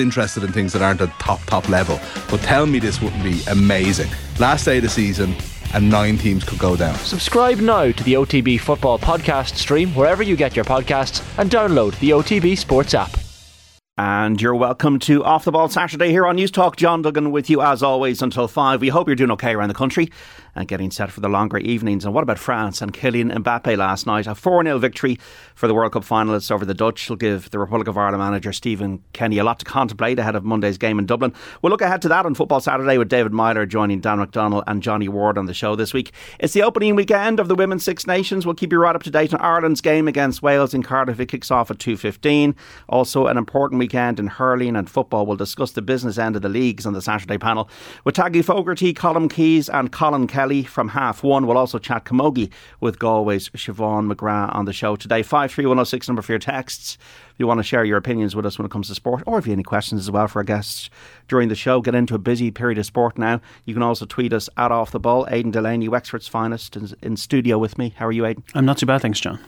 interested in things that aren't at top level, but tell me this wouldn't be amazing. Last day of the season and 9 teams could go down. Subscribe now to the OTB Football Podcast stream wherever you get your podcasts and download the OTB Sports app. And you're welcome to Off the Ball Saturday here on News Talk. John Duggan with you as always until 5. We hope you're doing okay around the country and getting set for the longer evenings. And what about France and Kylian Mbappe last night? A 4-0 victory for the World Cup finalists over the Dutch will give the Republic of Ireland manager Stephen Kenny a lot to contemplate ahead of Monday's game in Dublin. We'll look ahead to that on Football Saturday with David Myler joining Dan McDonnell and Johnny Ward on the show this week. It's the opening weekend of the Women's Six Nations. We'll keep you right up to date on Ireland's game against Wales in Cardiff. It kicks off at 2:15. Also an important weekend in hurling and football. We'll discuss the business end of the leagues on the Saturday panel with Taggy Fogarty, Colm Keyes and Colin Kelly from 1:30. We'll also chat camogie with Galway's Siobhan McGrath on the show today. 53106 number for your texts. If you want to share your opinions with us when it comes to sport, or if you have any questions as well for our guests during the show, get into a busy period of sport now. You can also tweet us at Off the Ball. Aidan Delaney, Wexford's finest, is in studio with me. How are you, Aidan? I'm not too bad, thanks, John.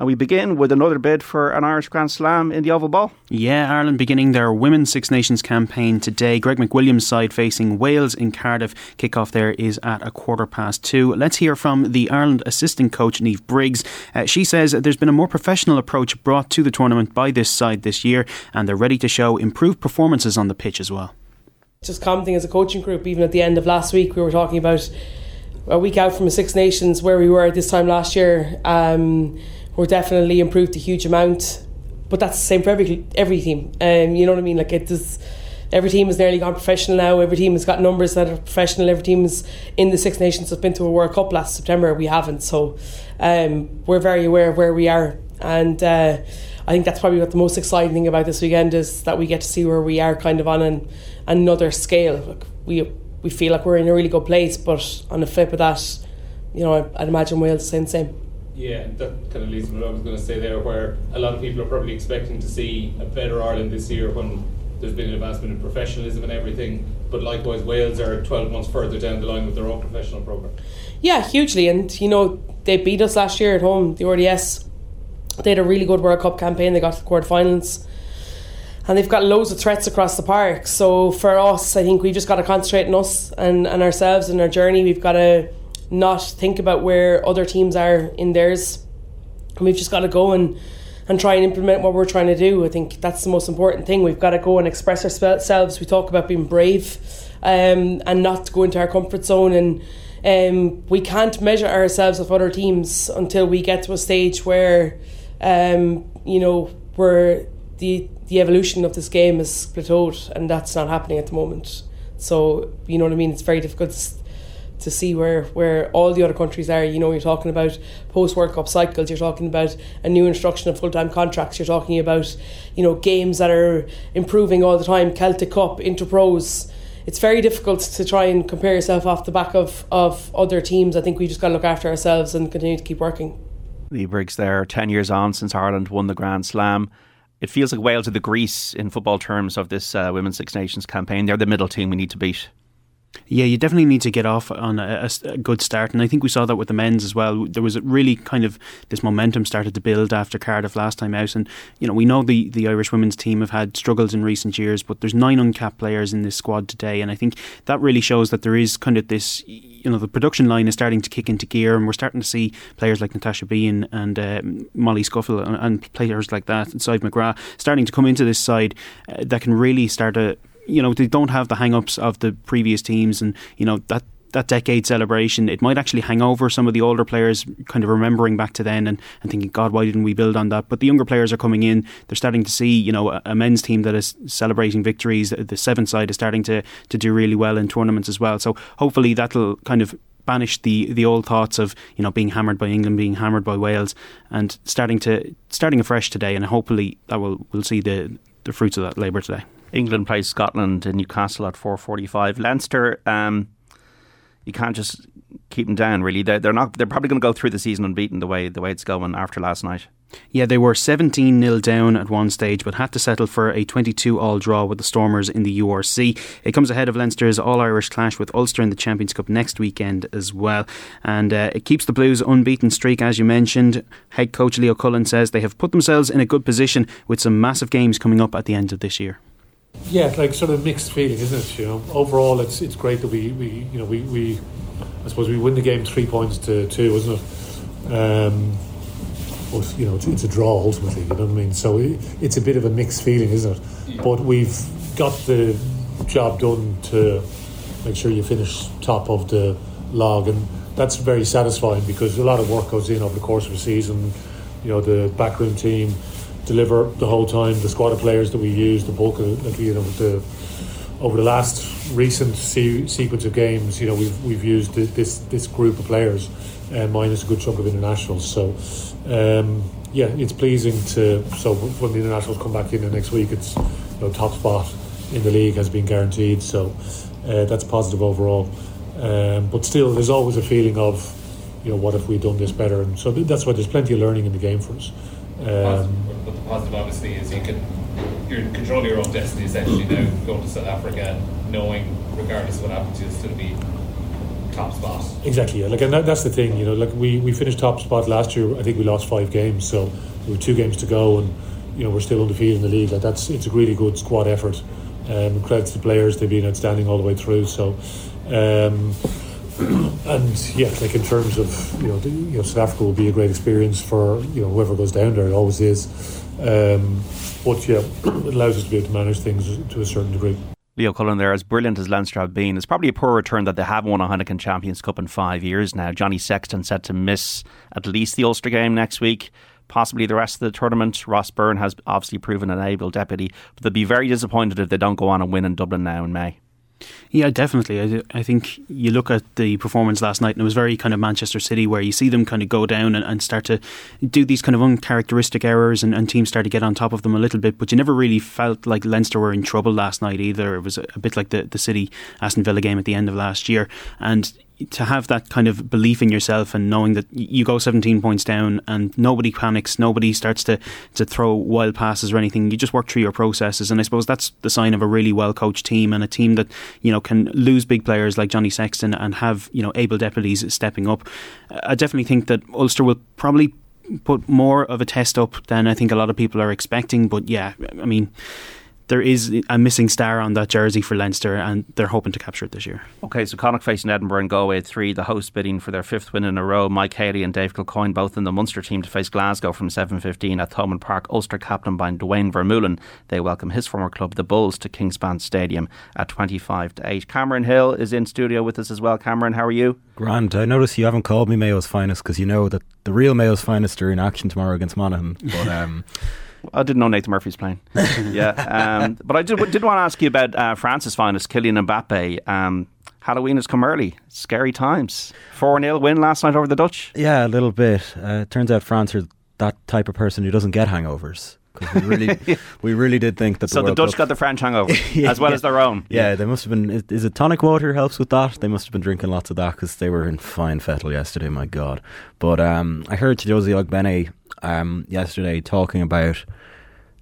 And we begin with another bid for an Irish Grand Slam in the Oval Ball. Yeah, Ireland beginning their Women's Six Nations campaign today. Greg McWilliams' side facing Wales in Cardiff. Kickoff there is at 2:15. Let's hear from the Ireland assistant coach, Niamh Briggs. She says there's been a more professional approach brought to the tournament by this side this year, and they're ready to show improved performances on the pitch as well. Just commenting as a coaching group, even at the end of last week, we were talking about a week out from a Six Nations, where we were at this time last year. We're definitely improved a huge amount, but that's the same for every team. You know what I mean? Like every team has nearly gone professional now. Every team has got numbers that are professional. Every team's in the Six Nations have been to a World Cup last September. We haven't, so we're very aware of where we are, and I think that's probably what the most exciting thing about this weekend is, that we get to see where we are kind of on another scale. Like we feel like we're in a really good place, but on the flip of that, you know, I'd imagine Wales saying the same. Yeah, that kind of leads to what I was going to say there, where a lot of people are probably expecting to see a better Ireland this year when there's been an advancement in professionalism and everything, but likewise Wales are 12 months further down the line with their own professional programme. Yeah, hugely, and you know, they beat us last year at home, the RDS. They had a really good World Cup campaign, they got to the quarterfinals, and they've got loads of threats across the park. So for us, I think we've just got to concentrate on us and ourselves and our journey. We've got to not think about where other teams are in theirs, and we've just got to go and try and implement what we're trying to do. I think that's the most important thing. We've got to go and express ourselves. We talk about being brave and not go into our comfort zone, and we can't measure ourselves with other teams until we get to a stage where you know, where the evolution of this game is plateaued, and that's not happening at the moment. So you know what I mean, it's very difficult to see where all the other countries are. You know, you're talking about post-World Cup cycles, you're talking about a new instruction of full-time contracts, you're talking about, you know, games that are improving all the time, Celtic Cup, Interpros. It's very difficult to try and compare yourself off the back of other teams. I think we just got to look after ourselves and continue to keep working. Lee Briggs there, 10 years on since Ireland won the Grand Slam. It feels like Wales are the Greece in football terms of this Women's Six Nations campaign. They're the middle team we need to beat. Yeah, you definitely need to get off on a good start, and I think we saw that with the men's as well. There was really kind of this momentum started to build after Cardiff last time out, and you know, we know the Irish women's team have had struggles in recent years, but there's 9 uncapped players in this squad today, and I think that really shows that there is kind of this, you know, the production line is starting to kick into gear, and we're starting to see players like Natasha Bean and Molly Scuffle and players like that, and Síofra McGrath starting to come into this side that can really start to, you know, they don't have the hang-ups of the previous teams, and you know, that decade celebration, it might actually hang over some of the older players kind of remembering back to then and thinking, God, why didn't we build on that? But the younger players are coming in, they're starting to see, you know, a men's team that is celebrating victories. The seventh side is starting to do really well in tournaments as well, so hopefully that'll kind of banish the old thoughts of, you know, being hammered by England, being hammered by Wales, and starting afresh today, and hopefully that we'll see the fruits of that labour today. England plays Scotland in Newcastle at 4:45. Leinster, you can't just keep them down. Really, they're not. They're probably going to go through the season unbeaten the way it's going after last night. Yeah, they were 17-0 down at one stage, but had to settle for a 22-all draw with the Stormers in the URC. It comes ahead of Leinster's All-Irish clash with Ulster in the Champions Cup next weekend as well. And it keeps the Blues' unbeaten streak, as you mentioned. Head coach Leo Cullen says they have put themselves in a good position with some massive games coming up at the end of this year. Yeah, like sort of mixed feeling, isn't it? You know, overall, it's great that we I suppose we win the game 3-2, wasn't it? But, you know, it's a draw ultimately. You know what I mean? So it's a bit of a mixed feeling, isn't it? Yeah. But we've got the job done to make sure you finish top of the log, and that's very satisfying because a lot of work goes in over the course of a season. You know, the backroom team deliver the whole time, the squad of players that we use, the bulk of it, you know, the over the last recent sequence of games, you know, we've used this group of players, minus a good chunk of internationals. So, yeah, it's pleasing to. So when the internationals come back in the next week, it's, you know, top spot in the league has been guaranteed. So that's positive overall. But still, there's always a feeling of, you know, what if we'd done this better? And so that's why there's plenty of learning in the game for us. But the positive, obviously, is you're in control of your own destiny essentially now, going to South Africa and knowing regardless of what happens you'll still be top spot. Exactly, yeah. Like, and that's the thing, you know, like we finished top spot last year. I think we lost 5 games, so there were 2 games to go, and you know, we're still undefeated in the league. Like, it's a really good squad effort. Credits to the players, they've been outstanding all the way through. So and yeah, like in terms of, you know, South Africa will be a great experience for, you know, whoever goes down there. It always is. But yeah, it allows us to be able to manage things to a certain degree. Leo Cullen there, as brilliant as Leinster have been, it's probably a poor return that they haven't won a Heineken Champions Cup in 5 years now. Johnny Sexton set to miss at least the Ulster game next week, possibly the rest of the tournament. Ross Byrne has obviously proven an able deputy, but they'll be very disappointed if they don't go on and win in Dublin now in May. Yeah, definitely. I think you look at the performance last night, and it was very kind of Manchester City, where you see them kind of go down and start to do these kind of uncharacteristic errors, and teams start to get on top of them a little bit. But you never really felt like Leinster were in trouble last night either. It was a bit like the City Aston Villa game at the end of last year. And to have that kind of belief in yourself and knowing that you go 17 points down and nobody panics, nobody starts to throw wild passes or anything. You just work through your processes, and I suppose that's the sign of a really well coached team, and a team that, you know, can lose big players like Johnny Sexton and have, you know, able deputies stepping up. I definitely think that Ulster will probably put more of a test up than I think a lot of people are expecting, but yeah, I mean, there is a missing star on that jersey for Leinster, and they're hoping to capture it this year. OK, so Connacht facing Edinburgh and Galway at 3, the hosts bidding for their 5th win in a row. Mike Haley and Dave Kilcoyne both in the Munster team to face Glasgow from 7:15 at Thomond Park. Ulster captain by Dwayne Vermeulen, they welcome his former club, the Bulls, to Kingspan Stadium at 7:45. Cameron Hill is in studio with us as well. Cameron, how are you? Grant, I notice you haven't called me Mayo's finest, because you know that the real Mayo's finest are in action tomorrow against Monaghan. But I didn't know Nathan Murphy's playing. Yeah, but I did want to ask you about France's finest, Kylian Mbappe. Halloween has come early. Scary times. 4-0 win last night over the Dutch. Yeah, a little bit. Turns out France are that type of person who doesn't get hangovers. We really did think that. So the Dutch got the French hangover as well as their own. Yeah, they must have been. Is it tonic water helps with that? They must have been drinking lots of that, because they were in fine fettle yesterday. My God! But I heard Josie Ogbeni yesterday talking about,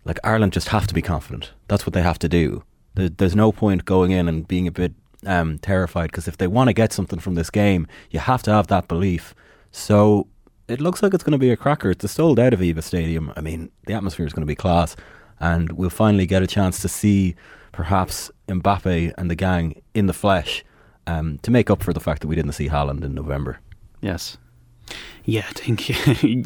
like, Ireland just have to be confident. That's what they have to do. There's no point going in and being a bit terrified, because if they want to get something from this game, you have to have that belief. So it looks like it's going to be a cracker. It's a sold out Aviva Stadium. I mean, the atmosphere is going to be class, and we'll finally get a chance to see perhaps Mbappe and the gang in the flesh, to make up for the fact that we didn't see Haaland in November. Yes. Yeah, I think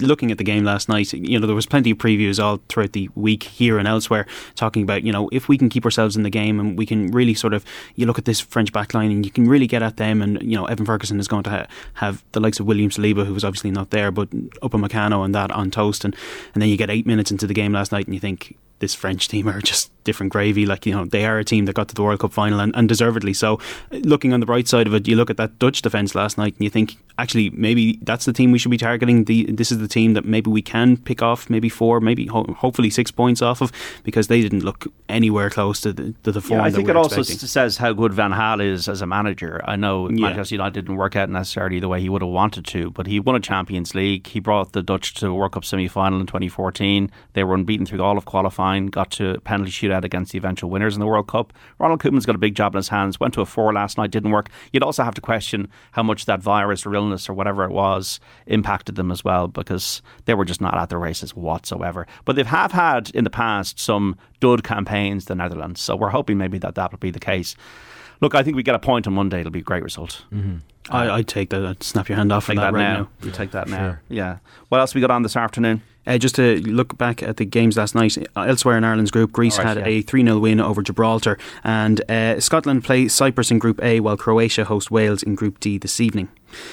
looking at the game last night, you know, there was plenty of previews all throughout the week here and elsewhere talking about, you know, if we can keep ourselves in the game and we can really sort of, you look at this French backline and you can really get at them, and, you know, Evan Ferguson is going to have the likes of William Saliba, who was obviously not there, but Upamecano and that on toast, and then you get 8 minutes into the game last night and you think, this French team are just different gravy. Like, you know, they are a team that got to the World Cup final, and deservedly so. Looking on the bright side of it, you look at that Dutch defence last night and you think, actually, maybe that's the team we should be targeting. This is the team that maybe we can pick off maybe 4, maybe hopefully 6 points off of, because they didn't look anywhere close to the form. Yeah, I think it also says how good Van Gaal is as a manager. I know Manchester United didn't work out necessarily the way he would have wanted to, but he won a Champions League. He brought the Dutch to a World Cup semi-final in 2014. They were unbeaten through all of qualifying, got to a penalty shootout against the eventual winners in the World Cup. Ronald Koeman's got a big job in his hands. Went to a 4 last night, didn't work. You'd also have to question how much that virus or illness or whatever it was impacted them as well, because they were just not at their races whatsoever. But they have had in the past some dud campaigns, the Netherlands. So we're hoping maybe that that will be the case. Look, I think we get a point on Monday. It'll be a great result. Mm-hmm. I'd take that. I'd snap your hand off for that right now. You take that now. Sure. Yeah. What else we got on this afternoon? Just to look back at the games last night, elsewhere in Ireland's group, Greece had a 3-0 win over Gibraltar, and Scotland play Cyprus in Group A, while Croatia host Wales in Group D this evening.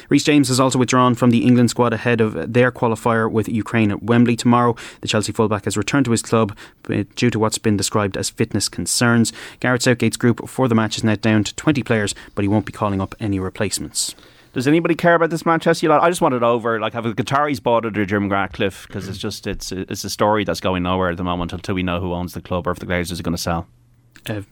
Reece James has also withdrawn from the England squad ahead of their qualifier with Ukraine at Wembley tomorrow. The Chelsea fullback has returned to his club due to what's been described as fitness concerns. Gareth Southgate's group for the match is now down to 20 players, but he won't be calling up any replacements. Does anybody care about this Manchester United? I just want it over. Like, have a Qataris bought it or Jim Ratcliffe? Because it's a story that's going nowhere at the moment until we know who owns the club or if the Glazers are going to sell.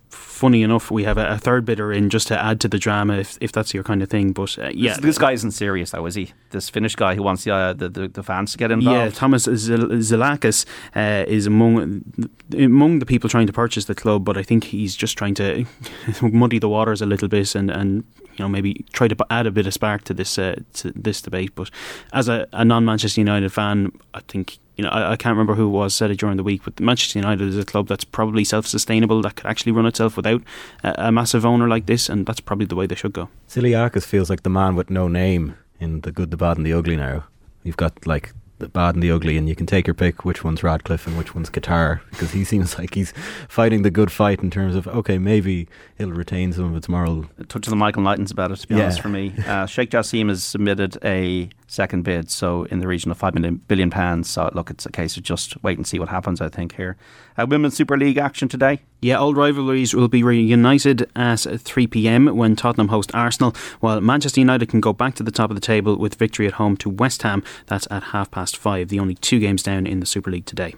Funny enough, we have a third bidder in just to add to the drama, if that's your kind of thing. But this guy isn't serious, though, is he? This Finnish guy who wants the fans to get involved. Yeah, Thomas Zalakis is among the people trying to purchase the club, but I think he's just trying to muddy the waters a little bit and you know, maybe try to add a bit of spark to this debate. But as a non-Manchester United fan, I think. You know, I can't remember who it was said it during the week, but Manchester United is a club that's probably self-sustainable, that could actually run itself without a massive owner like this, and that's probably the way they should go. Siliakis feels like the man with no name in The Good, the Bad and the Ugly now. You've got like the bad and the ugly, and you can take your pick which one's Radcliffe and which one's Qatar, because he seems like he's fighting the good fight in terms of, okay, maybe he'll retain some of its moral. A touch of the Michael Knighton's about it, to be honest, for me. Sheikh Jassim has submitted a second bid, so in the region of £5 billion. So look, it's a case of just wait and see what happens, I think, here. Women's Super League action today. Yeah, old rivalries will be reunited at 3pm when Tottenham host Arsenal, while Manchester United can go back to the top of the table with victory at home to West Ham. That's at 5:30, the only two games down in the Super League today.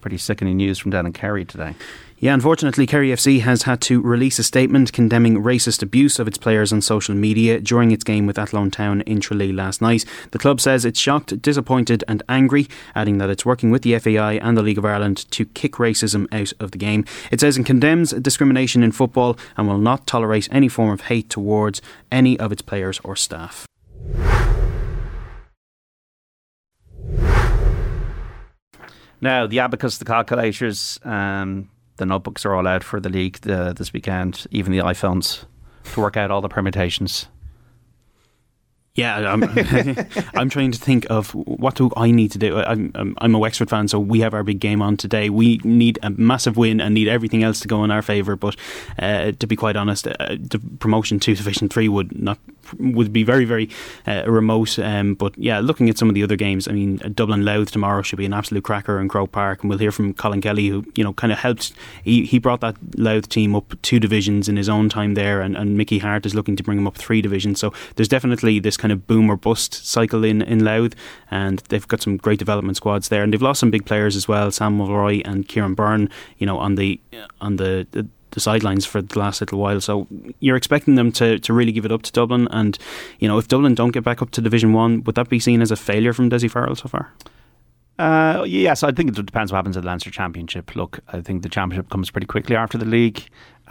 Pretty sickening news from down in Kerry today. Yeah, unfortunately, Kerry FC has had to release a statement condemning racist abuse of its players on social media during its game with Athlone Town in Tralee last night. The club says it's shocked, disappointed and angry, adding that it's working with the FAI and the League of Ireland to kick racism out of the game. It says it condemns discrimination in football and will not tolerate any form of hate towards any of its players or staff. Now, the abacus, the calculators, the notebooks are all out for the league this weekend, even the iPhones, to work out all the permutations. Yeah, I'm trying to think of what do I need to do. I'm a Wexford fan, so we have our big game on today. We need a massive win and need everything else to go in our favour. But to be quite honest, the promotion to Division 3 would be very, very remote. But yeah, looking at some of the other games, I mean, Dublin Louth tomorrow should be an absolute cracker in Croke Park, and we'll hear from Colin Kelly, who kind of helped. He brought that Louth team up 2 divisions in his own time there, and Mickey Hart is looking to bring him up 3 divisions. So there's definitely this kind of boom or bust cycle in Louth, and they've got some great development squads there, and they've lost some big players as well, Sam Mulroy and Kieran Byrne, on the sidelines for the last little while. So you're expecting them to really give it up to Dublin, and if Dublin don't get back up to Division 1, would that be seen as a failure from Desi Farrell so far? Yes, I think it depends what happens at the Leinster Championship. Look, I think the Championship comes pretty quickly after the league.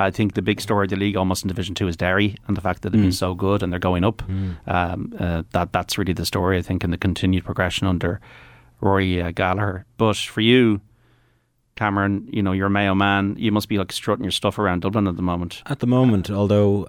I think the big story of the league almost in Division 2 is Derry, and the fact that they've been so good and they're going up. That's really the story, I think, in the continued progression under Rory Gallagher. But for you, Cameron, you're a Mayo man. You must be like strutting your stuff around Dublin at the moment. At the moment, although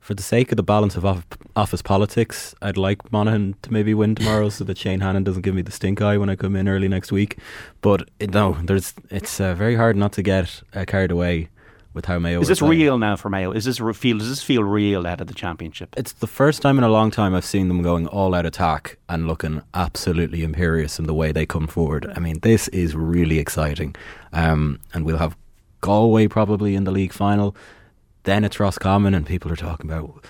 for the sake of the balance of office politics, I'd like Monaghan to maybe win tomorrow so that Shane Hannan doesn't give me the stink eye when I come in early next week. But it's very hard not to get carried away with how Mayo is. Is this real now for Mayo? Does this feel real out of the Championship? It's the first time in a long time I've seen them going all out attack and looking absolutely imperious in the way they come forward. I mean, this is really exciting. And we'll have Galway probably in the league final. Then it's Roscommon, and people are talking about,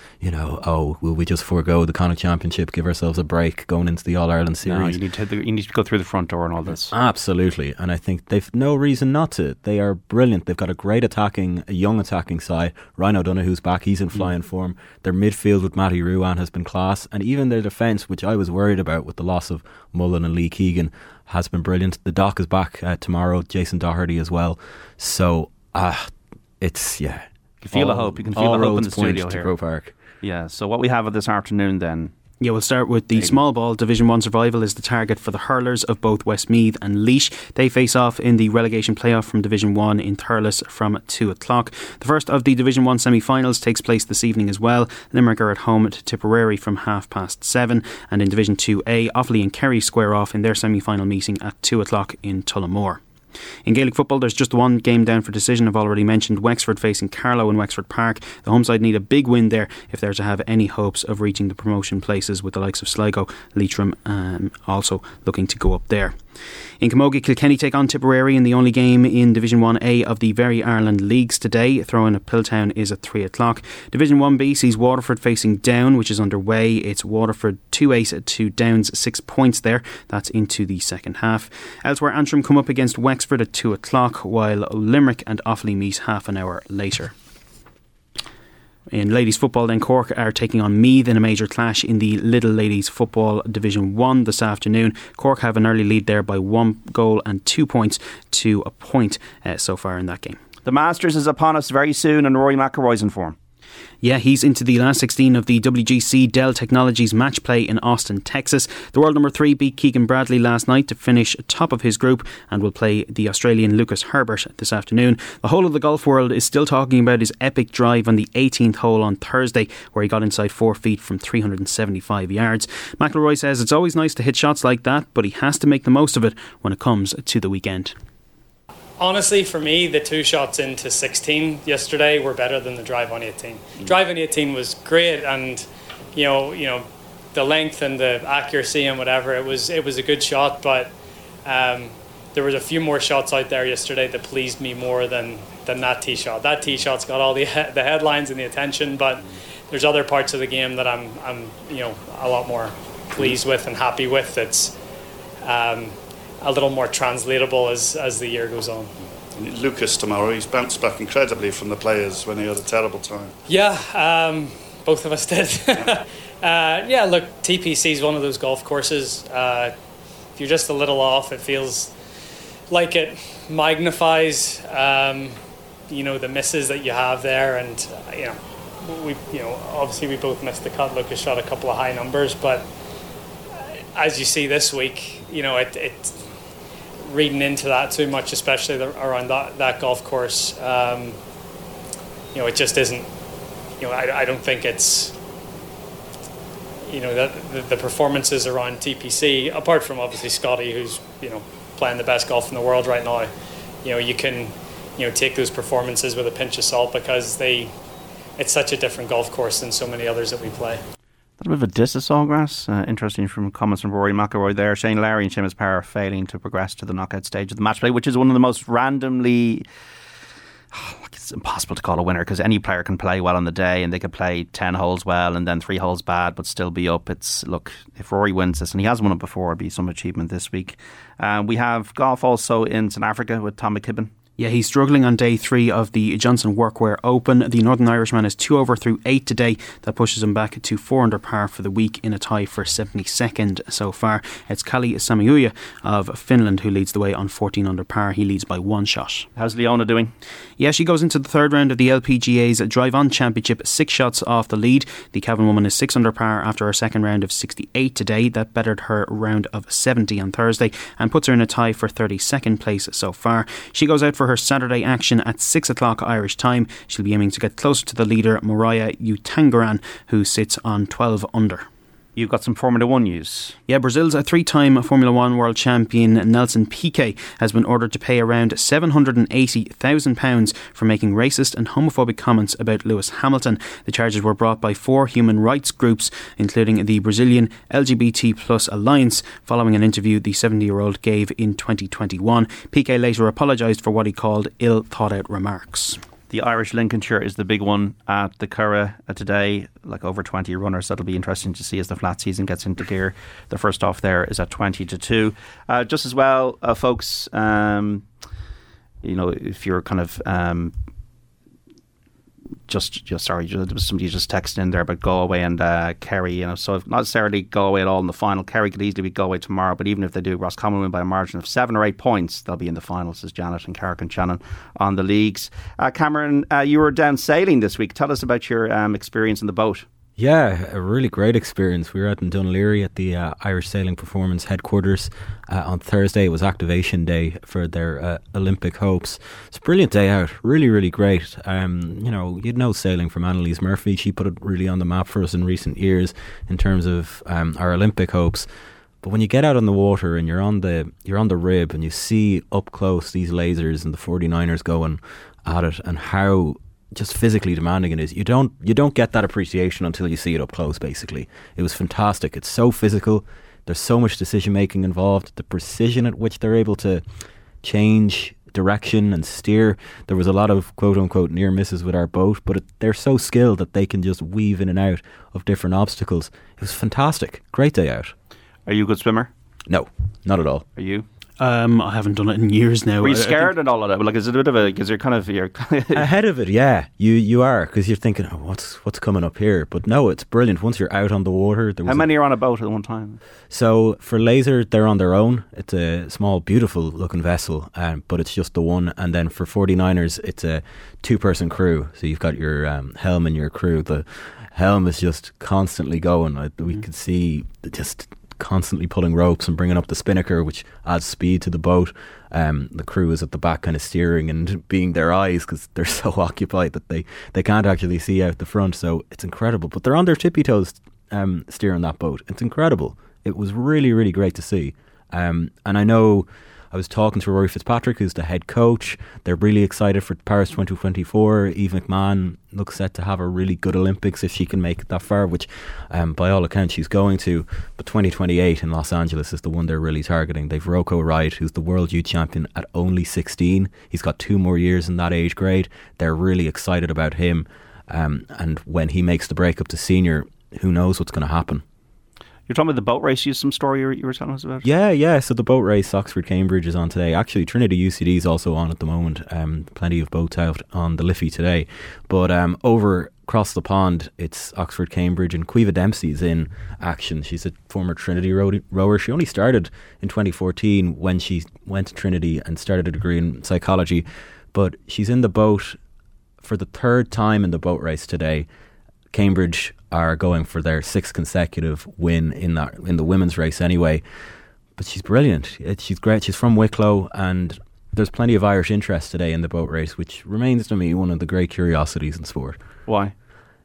will we just forego the Connacht Championship, give ourselves a break going into the All-Ireland Series? No, you need to go through the front door and all this. Absolutely, and I think they've no reason not to. They are brilliant. They've got a young attacking side. Ryan O'Donoghue's back, he's in flying form. Their midfield with Matty Ruan has been class, and even their defence, which I was worried about with the loss of Mullen and Lee Keegan, has been brilliant. The Doc is back tomorrow, Jason Doherty as well. So, You can feel the hope in the studio here. To Croke Park. Yeah, so what we have this afternoon then Yeah, we'll start with the small ball. Division 1 survival is the target for the hurlers of both Westmeath and Laois. They face off in the relegation playoff from Division 1 in Thurles from 2 o'clock. The first of the Division 1 semi-finals takes place this evening as well. Limerick are at home to Tipperary from 7:30. And in Division 2A, Offaly and Kerry square off in their semi-final meeting at 2 o'clock in Tullamore. In Gaelic football, there's just one game down for decision. I've already mentioned Wexford facing Carlow in Wexford Park. The home side need a big win there if they're to have any hopes of reaching the promotion places, with the likes of Sligo, Leitrim also looking to go up there. In Camogie, Kilkenny take on Tipperary in the only game in Division 1A of the Very Ireland Leagues today. Throw-in at Piltown is at 3 o'clock. Division 1B sees Waterford facing Down, which is underway. It's Waterford 2-8 to Down's 6 points there. That's into the second half. Elsewhere, Antrim come up against Wexford at 2 o'clock, while Limerick and Offaly meet half an hour later. In ladies football then, Cork are taking on Meath in a major clash in the Little Ladies Football Division 1 this afternoon. Cork have an early lead there by 1 goal and 2 points to a point so far in that game. The Masters is upon us very soon, and Rory McIlroy's in form. Yeah, he's into the last 16 of the WGC Dell Technologies match play in Austin, Texas. The world number 3 beat Keegan Bradley last night to finish top of his group and will play the Australian Lucas Herbert this afternoon. The whole of the golf world is still talking about his epic drive on the 18th hole on Thursday, where he got inside 4 feet from 375 yards. McIlroy says it's always nice to hit shots like that, but he has to make the most of it when it comes to the weekend. Honestly, for me, the 2 shots into 16 yesterday were better than the drive on 18. Drive on 18 was great, and you know, the length and the accuracy and whatever, it was a good shot. But there was a few more shots out there yesterday that pleased me more than that tee shot. That tee shot's got all the headlines and the attention, but there's other parts of the game that I'm a lot more pleased with and happy with. It's a little more translatable as the year goes on. Lucas tomorrow, he's bounced back incredibly from the players when he had a terrible time. Yeah, both of us did. Look, TPC is one of those golf courses. If you're just a little off, it feels like it magnifies, the misses that you have there. And, obviously we both missed the cut. Lucas shot a couple of high numbers, but as you see this week, it's reading into that too much, especially around that golf course. It just isn't. I don't think it's. The performances around TPC, apart from obviously Scotty, who's playing the best golf in the world right now. You can take those performances with a pinch of salt, because it's such a different golf course than so many others that we play. A bit of a diss at Sawgrass. Interesting from comments from Rory McIlroy there. Shane Lowry and Seamus Power failing to progress to the knockout stage of the match play, which is one of the most randomly... it's impossible to call a winner, because any player can play well on the day and they could play 10 holes well and then 3 holes bad but still be up. Look, if Rory wins this, and he has won it before, it'd be some achievement this week. We have golf also in South Africa with Tom McKibben. Yeah, he's struggling on day 3 of the Johnson Workwear Open. The Northern Irishman is 2 over through 8 today. That pushes him back to 4 under par for the week, in a tie for 72nd so far. It's Kali Samiuya of Finland who leads the way on 14 under par. He leads by 1 shot. How's Leona doing? Yeah, she goes into the third round of the LPGA's Drive-On Championship 6 shots off the lead. The Cavan woman is 6 under par after her second round of 68 today. That bettered her round of 70 on Thursday and puts her in a tie for 32nd place so far. She goes out for her Saturday action at 6 o'clock Irish time. She'll be aiming to get closer to the leader, Mariah Utangaran, who sits on 12 under. You've got some Formula 1 news. Yeah, Brazil's three-time Formula 1 world champion Nelson Piquet has been ordered to pay around £780,000 for making racist and homophobic comments about Lewis Hamilton. The charges were brought by 4 human rights groups, including the Brazilian LGBT Plus Alliance, following an interview the 70-year-old gave in 2021. Piquet later apologised for what he called ill-thought-out remarks. The Irish Lincolnshire is the big one at the Curragh today, like over 20 runners. That'll be interesting to see as the flat season gets into gear. The first off there is at 1:40. Just as well, folks, if you're kind of... there was somebody just texting in there about Galway and Kerry, so if not necessarily Galway at all in the final. Kerry could easily be Galway tomorrow, but even if they do, Roscommon win by a margin of 7 or 8 points, they'll be in the finals, as Janet and Carrick and Shannon on the leagues. Cameron, you were down sailing this week. Tell us about your experience in the boat. Yeah, a really great experience. We were out in Dunleary at the Irish Sailing Performance headquarters on Thursday. It was activation day for their Olympic hopes. It's a brilliant day out. Really, really great. You know, you'd know sailing from Annalise Murphy. She put it really on the map for us in recent years in terms of our Olympic hopes. But when you get out on the water and you're on the rib and you see up close these lasers and the 49ers going at it and how just physically demanding it is, you don't get that appreciation until you see it up close. Basically, it was fantastic. It's so physical, there's so much decision making involved, the precision at which they're able to change direction and steer. There was a lot of quote unquote near misses with our boat, but they're so skilled that they can just weave in and out of different obstacles. It was fantastic. Great day out. Are you a good swimmer? No, not at all. Are you? I haven't done it in years now. Were you scared at all of that? Like, is it a bit of a? Because you're ahead of it. Yeah, you are, because you're thinking, oh, what's coming up here? But no, it's brilliant. Once you're out on the water, there was how many are on a boat at one time? So for laser, they're on their own. It's a small, beautiful looking vessel, but it's just the one. And then for 49ers, it's a 2-person crew. So you've got your helm and your crew. The helm is just constantly going. We could see just constantly pulling ropes and bringing up the spinnaker, which adds speed to the boat. The crew is at the back kind of steering and being their eyes, because they're so occupied that they can't actually see out the front. So it's incredible, but they're on their tippy toes steering that boat. It's incredible. It was really, really great to see. And I know I was talking to Rory Fitzpatrick, who's the head coach. They're really excited for Paris 2024. Eve McMahon looks set to have a really good Olympics if she can make it that far, which by all accounts she's going to. But 2028 in Los Angeles is the one they're really targeting. They've Rocco Wright, who's the world youth champion at only 16. He's got 2 more years in that age grade. They're really excited about him. And when he makes the break up to senior, who knows what's going to happen. You're talking about the boat race. You some story you were telling us about? Yeah. So the boat race, Oxford-Cambridge, is on today. Actually, Trinity UCD is also on at the moment. Plenty of boats out on the Liffey today. But over across the pond, it's Oxford-Cambridge, and Caoimhe Dempsey's in action. She's a former Trinity rower. She only started in 2014 when she went to Trinity and started a degree in psychology. But she's in the boat for the 3rd time in the boat race today. Cambridge are going for their 6th consecutive win in the women's race anyway. But she's brilliant. She's great. She's from Wicklow, and there's plenty of Irish interest today in the boat race, which remains to me one of the great curiosities in sport. Why?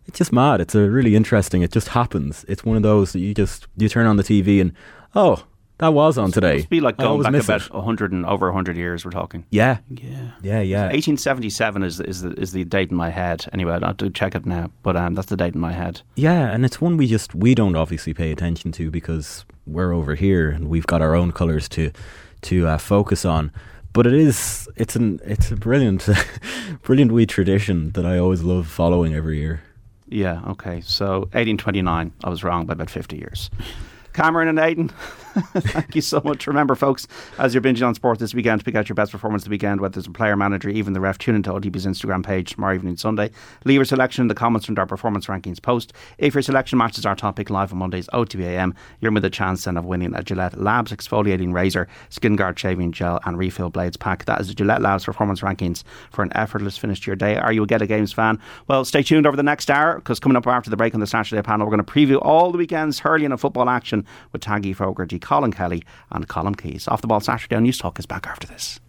It's just mad. It's a really interesting. It just happens. It's one of those that you turn on the TV and, oh, that was on today. It must be like going back about 100 and over 100 years we're talking. Yeah. 1877 is the date in my head. Anyway, I'll have to check it now, but that's the date in my head. Yeah, and it's one we don't obviously pay attention to, because we're over here and we've got our own colours to focus on. But it's a brilliant brilliant wee tradition that I always love following every year. Yeah, okay. So 1829, I was wrong by about 50 years. Cameron and Aidan, thank you so much. Remember, folks, as you're binging on sport this weekend, pick out your best performance of the weekend, whether it's a player, manager, even the ref. Tune into OTB's Instagram page tomorrow evening, Sunday. Leave your selection in the comments from our performance rankings post. If your selection matches our topic, live on Mondays, OTB AM, you're with a chance then of winning a Gillette Labs exfoliating razor, skin guard shaving gel and refill blades pack. That is the Gillette Labs performance rankings for an effortless finish to your day. Are you a Get a Games fan? Well, stay tuned over the next hour, because coming up after the break on the Saturday panel, we're going to preview all the weekend's hurling and football action with Taggy Fogarty, Colin Kelly and Colm Keyes. Off the Ball Saturday on News Talk is back after this.